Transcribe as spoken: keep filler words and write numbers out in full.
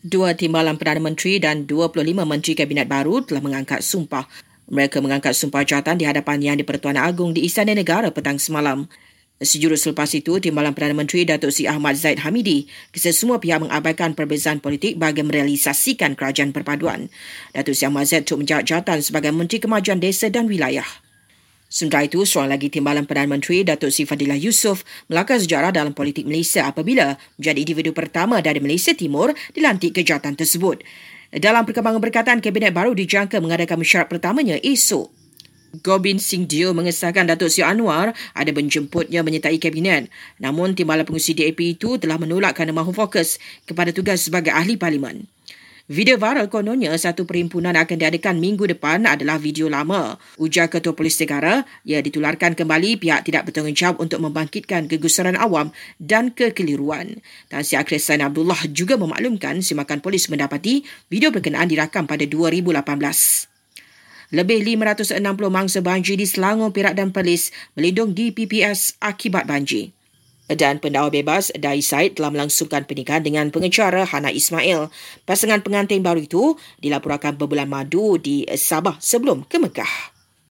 Dua timbalan Perdana Menteri dan dua puluh lima Menteri Kabinet baru telah mengangkat sumpah. Mereka mengangkat sumpah jawatan di hadapan Yang di-Pertuan Agong di Istana Negara petang semalam. Sejurus selepas itu, Timbalan Perdana Menteri Datuk Seri Ahmad Zaid Hamidi kesemua pihak mengabaikan perbezaan politik bagi merealisasikan kerajaan perpaduan. Datuk Seri Ahmad Zaid turut menjawat jawatan sebagai Menteri Kemajuan Desa dan Wilayah. Sementara itu, seorang lagi Timbalan Perdana Menteri Datuk Seri Fadilah Yusof melakar sejarah dalam politik Malaysia apabila menjadi individu pertama dari Malaysia Timur dilantik ke jawatan tersebut. Dalam perkembangan berkatan, Kabinet baru dijangka mengadakan mesyuarat pertamanya esok. Govin Singh Deo mengesahkan Datuk Seri Anwar ada menjemputnya menyertai Kabinet. Namun, Timbalan Pengurusi D A P itu telah menolak kerana mahu fokus kepada tugas sebagai ahli parlimen. Video viral kononnya satu perhimpunan akan diadakan minggu depan adalah video lama. Ujar Ketua Polis Negara, ia ditularkan kembali pihak tidak bertanggungjawab untuk membangkitkan kegusaran awam dan kekeliruan. Tan Sri Akhir Sain Abdullah juga memaklumkan simakan polis mendapati video berkenaan dirakam pada dua ribu lapan belas. Lebih lima ratus enam puluh mangsa banjir di Selangor, Perak dan Perlis melindung di P P S akibat banjir. Dan pendakwa bebas Dai Said telah melangsungkan pernikahan dengan pengecara Hana Ismail. Pasangan pengantin baru itu dilaporkan berbulan madu di Sabah sebelum ke Mekah.